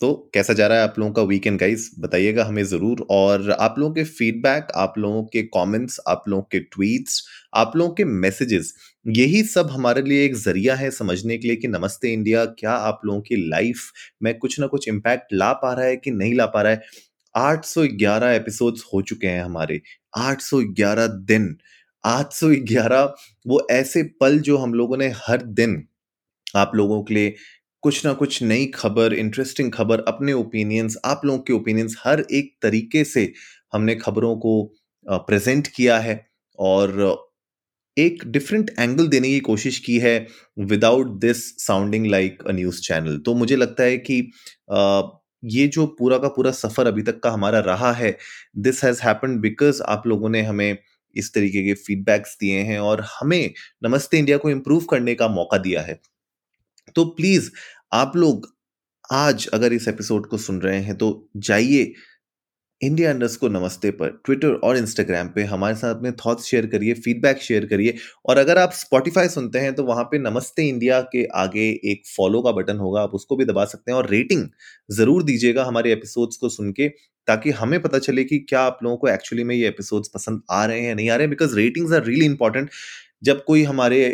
तो कैसा जा रहा है आप लोगों का वीकेंड गाइस, बताइएगा हमें ज़रूर। और आप लोगों के फीडबैक, आप लोगों के कमेंट्स, आप लोगों के ट्वीट्स, आप लोगों के मैसेजेस, यही सब हमारे लिए एक जरिया है समझने के लिए कि नमस्ते इंडिया क्या आप लोगों की लाइफ में कुछ ना कुछ इम्पैक्ट ला पा रहा है कि नहीं ला पा रहा है। 811 एपिसोड्स हो चुके हैं हमारे, 811 दिन, 811 वो ऐसे पल जो हम लोगों ने हर दिन आप लोगों के लिए कुछ ना कुछ नई खबर, इंटरेस्टिंग खबर, अपने ओपिनियंस, आप लोगों के ओपिनियंस, हर एक तरीके से हमने खबरों को प्रेजेंट किया है और एक डिफरेंट एंगल देने की कोशिश की है without this sounding like a news channel. तो मुझे लगता है कि ये जो पूरा का पूरा सफ़र अभी तक का हमारा रहा है, दिस हैज़ हैपन्ड बिकॉज आप लोगों ने हमें इस तरीके के फीडबैक्स दिए हैं और हमें नमस्ते इंडिया को इम्प्रूव करने का मौका दिया है। तो प्लीज़ आप लोग आज अगर इस एपिसोड को सुन रहे हैं तो जाइए India_Namaste पर ट्विटर और इंस्टाग्राम पे हमारे साथ अपने थॉट्स शेयर करिए, फीडबैक शेयर करिए। और अगर आप स्पॉटिफाई सुनते हैं तो वहाँ पे नमस्ते इंडिया के आगे एक फॉलो का बटन होगा, आप उसको भी दबा सकते हैं और रेटिंग ज़रूर दीजिएगा हमारे एपिसोड्स को सुन के, ताकि हमें पता चले कि क्या आप लोगों को एक्चुअली में ये एपिसोड्स पसंद आ रहे हैं, नहीं आ रहे हैं। Because ratings are really important. जब कोई हमारे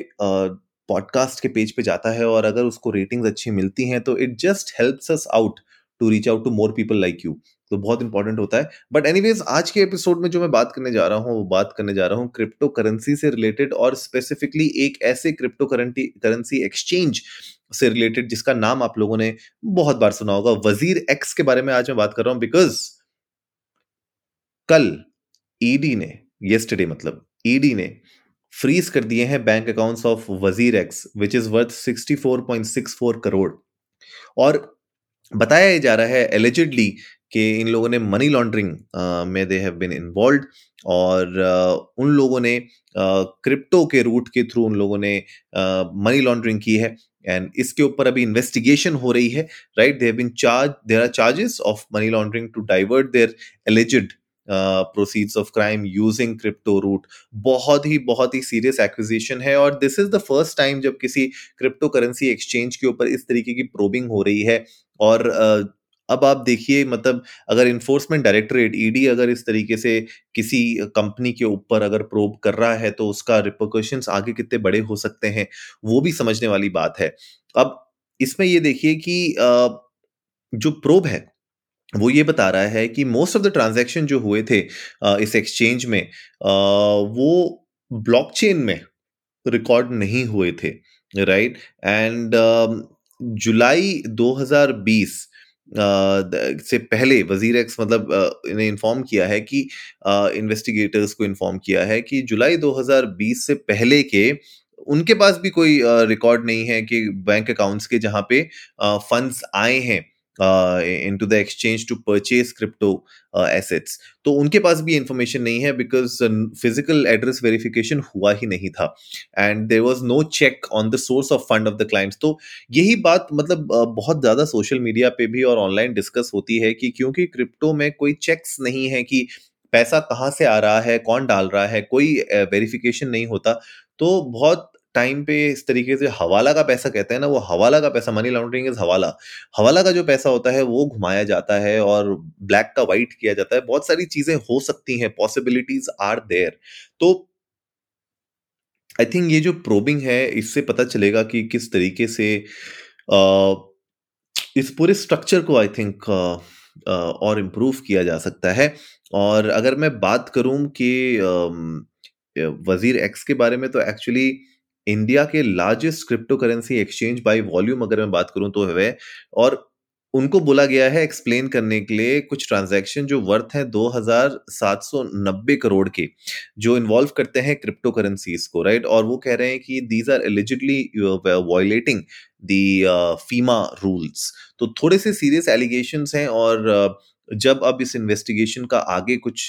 पॉडकास्ट के पेज पे जाता है और अगर उसको रेटिंग्स अच्छी मिलती हैं तो it just helps us out to reach out to more people like you. तो बहुत इंपॉर्टेंट होता है। बट एनीवेज, आज के एपिसोड में जो मैं बात करने जा रहा हूँ क्रिप्टो करेंसी से रिलेटेड और स्पेसिफिकली एक ऐसे क्रिप्टो करेंसी एक्सचेंज से रिलेटेड जिसका नाम आप लोगों ने बहुत बार सुना होगा, WazirX के बारे में आज मैं बात कर रहा हूँ। बिकॉज कल ईडी ने, येस्टरडे मतलब ईडी ने फ्रीज कर दिए हैं bank accounts of WazirX which is worth 64.64 crore. और बताया जा रहा है एलिजिडली कि इन लोगों ने मनी लॉन्ड्रिंग में दे हैव बीन इन्वॉल्व्ड और उन लोगों ने क्रिप्टो के रूट के थ्रू उन लोगों ने मनी लॉन्ड्रिंग की है एंड इसके ऊपर अभी इन्वेस्टिगेशन हो रही है, right. They have been charge, there are charges of money laundering to divert their alleged proceeds of crime using crypto route। बहुत ही सीरियस एक्विजिशन है और this is the first time जब किसी क्रिप्टो करेंसी एक्सचेंज के ऊपर इस तरीके की प्रोबिंग हो रही है। और अब आप देखिए, मतलब अगर इन्फोर्समेंट डायरेक्टरेट ईडी अगर इस तरीके से किसी कंपनी के ऊपर अगर प्रोब कर रहा है तो उसका रिपरकशंस आगे कितने बड़े हो सकते हैं वो भी समझने वाली बात है। अब इसमें ये देखिए कि जो प्रोब है वो ये बता रहा है कि मोस्ट ऑफ द ट्रांजैक्शन जो हुए थे इस एक्सचेंज में वो ब्लॉकचेन में रिकॉर्ड नहीं हुए थे, राइट। एंड जुलाई 2020 से पहले WazirX मतलब इन्हें इन्फॉर्म किया है कि इन्वेस्टिगेटर्स को इन्फॉर्म किया है कि जुलाई 2020 से पहले के उनके पास भी कोई रिकॉर्ड नहीं है कि बैंक अकाउंट्स के जहाँ पे फंड्स आए हैं into the exchange to purchase crypto assets। तो उनके पास भी information नहीं है because physical address verification हुआ ही नहीं था and there was no check on the source of fund of the clients। तो यही बात मतलब बहुत ज़्यादा social media पे भी और online discuss होती है कि क्योंकि crypto में कोई checks नहीं है कि पैसा कहाँ से आ रहा है, कौन डाल रहा है, कोई verification नहीं होता। तो बहुत टाइम पे इस तरीके से हवाला का पैसा, कहते हैं ना, वो हवाला का पैसा, मनी लॉन्ड्रिंग इज हवाला का जो पैसा होता है वो घुमाया जाता है और ब्लैक का वाइट किया जाता है। बहुत सारी चीजें हो सकती हैं, पॉसिबिलिटीज आर देयर। तो आई थिंक ये जो प्रोबिंग है इससे पता चलेगा कि किस तरीके से इस पूरे स्ट्रक्चर को आई थिंक और इम्प्रूव किया जा सकता है। और अगर मैं बात करूं कि WazirX के बारे में, तो एक्चुअली इंडिया के largest cryptocurrency exchange by volume अगर मैं बात करूं तो है, और उनको बोला गया है एक्सप्लेन करने के लिए कुछ ट्रांजैक्शन जो वर्थ हैं 2790 करोड़ के, जो इन्वॉल्व करते हैं क्रिप्टो करेंसीज को, राइट। और वो कह रहे हैं कि these are allegedly violating the FEMA rules. तो थोड़े से सीरियस एलिगेशंस हैं और जब अब इस इन्वेस्टिगेशन का आगे कुछ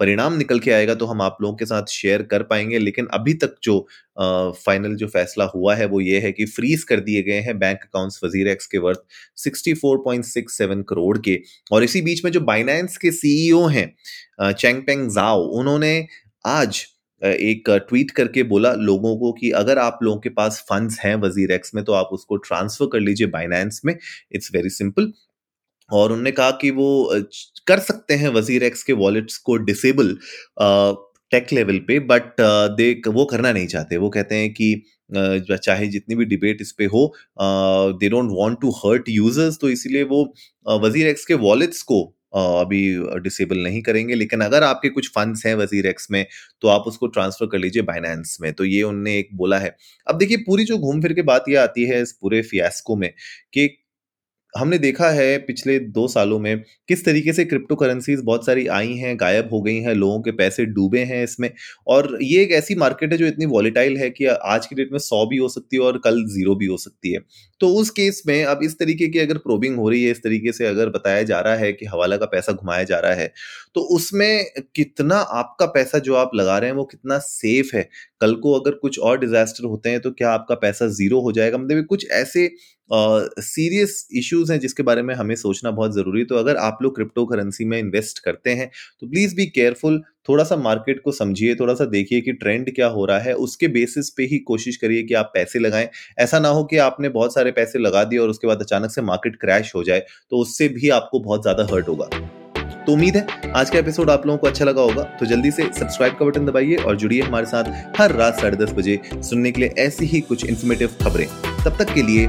परिणाम निकल के आएगा तो हम आप लोगों के साथ शेयर कर पाएंगे। लेकिन अभी तक जो फाइनल जो फैसला हुआ है वो ये है कि फ्रीज कर दिए गए हैं बैंक अकाउंट्स WazirX के वर्थ 64.67 करोड़ के। और इसी बीच में जो बाइनेंस के CEO हैं चैंगपेंग जाओ, उन्होंने आज एक ट्वीट करके बोला लोगों को कि अगर आप लोगों के पास फंड्स हैं WazirX में तो आप उसको ट्रांसफर कर लीजिए बाइनेंस में, इट्स वेरी सिंपल। और उन्होंने कहा कि वो कर सकते हैं WazirX के वॉलेट्स को डिसेबल टेक लेवल पे, बट दे वो करना नहीं चाहते। वो कहते हैं कि चाहे जितनी भी डिबेट इस पे हो, they don't want to hurt users, तो इसीलिए वो WazirX के वॉलेट्स को अभी डिसेबल नहीं करेंगे। लेकिन अगर आपके कुछ फंड्स हैं WazirX में तो आप उसको ट्रांसफर कर लीजिए बाइनेंस में, तो ये उनने एक बोला है। अब देखिए पूरी जो घूम फिर के बात ये आती है इस पूरे फियास्को में कि हमने देखा है पिछले 2 सालों में किस तरीके से क्रिप्टो करेंसीज बहुत सारी आई हैं, गायब हो गई हैं, लोगों के पैसे डूबे हैं इसमें। और ये एक ऐसी मार्केट है जो इतनी वॉलेटाइल है कि आज की डेट में 100 भी हो सकती है और कल 0 भी हो सकती है। तो उस केस में अब इस तरीके की अगर प्रोबिंग हो रही है, इस तरीके से अगर बताया जा रहा है कि हवाला का पैसा घुमाया जा रहा है, तो उसमें कितना आपका पैसा जो आप लगा रहे हैं वो कितना सेफ है, कल को अगर कुछ और डिजास्टर होते हैं तो क्या आपका पैसा 0 हो जाएगा। मतलब कुछ ऐसे सीरियस इश्यूज हैं जिसके बारे में हमें सोचना बहुत ज़रूरी है। तो अगर आप लोग क्रिप्टो करेंसी में इन्वेस्ट करते हैं तो प्लीज़ बी केयरफुल, थोड़ा सा मार्केट को समझिए, थोड़ा सा देखिए कि ट्रेंड क्या हो रहा है, उसके बेसिस पे ही कोशिश करिए कि आप पैसे लगाएं। ऐसा ना हो कि आपने बहुत सारे पैसे लगा दिए और उसके बाद अचानक से मार्केट क्रैश हो जाए, तो उससे भी आपको बहुत ज़्यादा हर्ट होगा। तो उम्मीद है आज का एपिसोड आप लोगों को अच्छा लगा होगा। तो जल्दी से सब्सक्राइब का बटन दबाइए और जुड़िए हमारे साथ हर रात 10:30 बजे सुनने के लिए ऐसी ही कुछ इन्फॉर्मेटिव खबरें। तब तक के लिए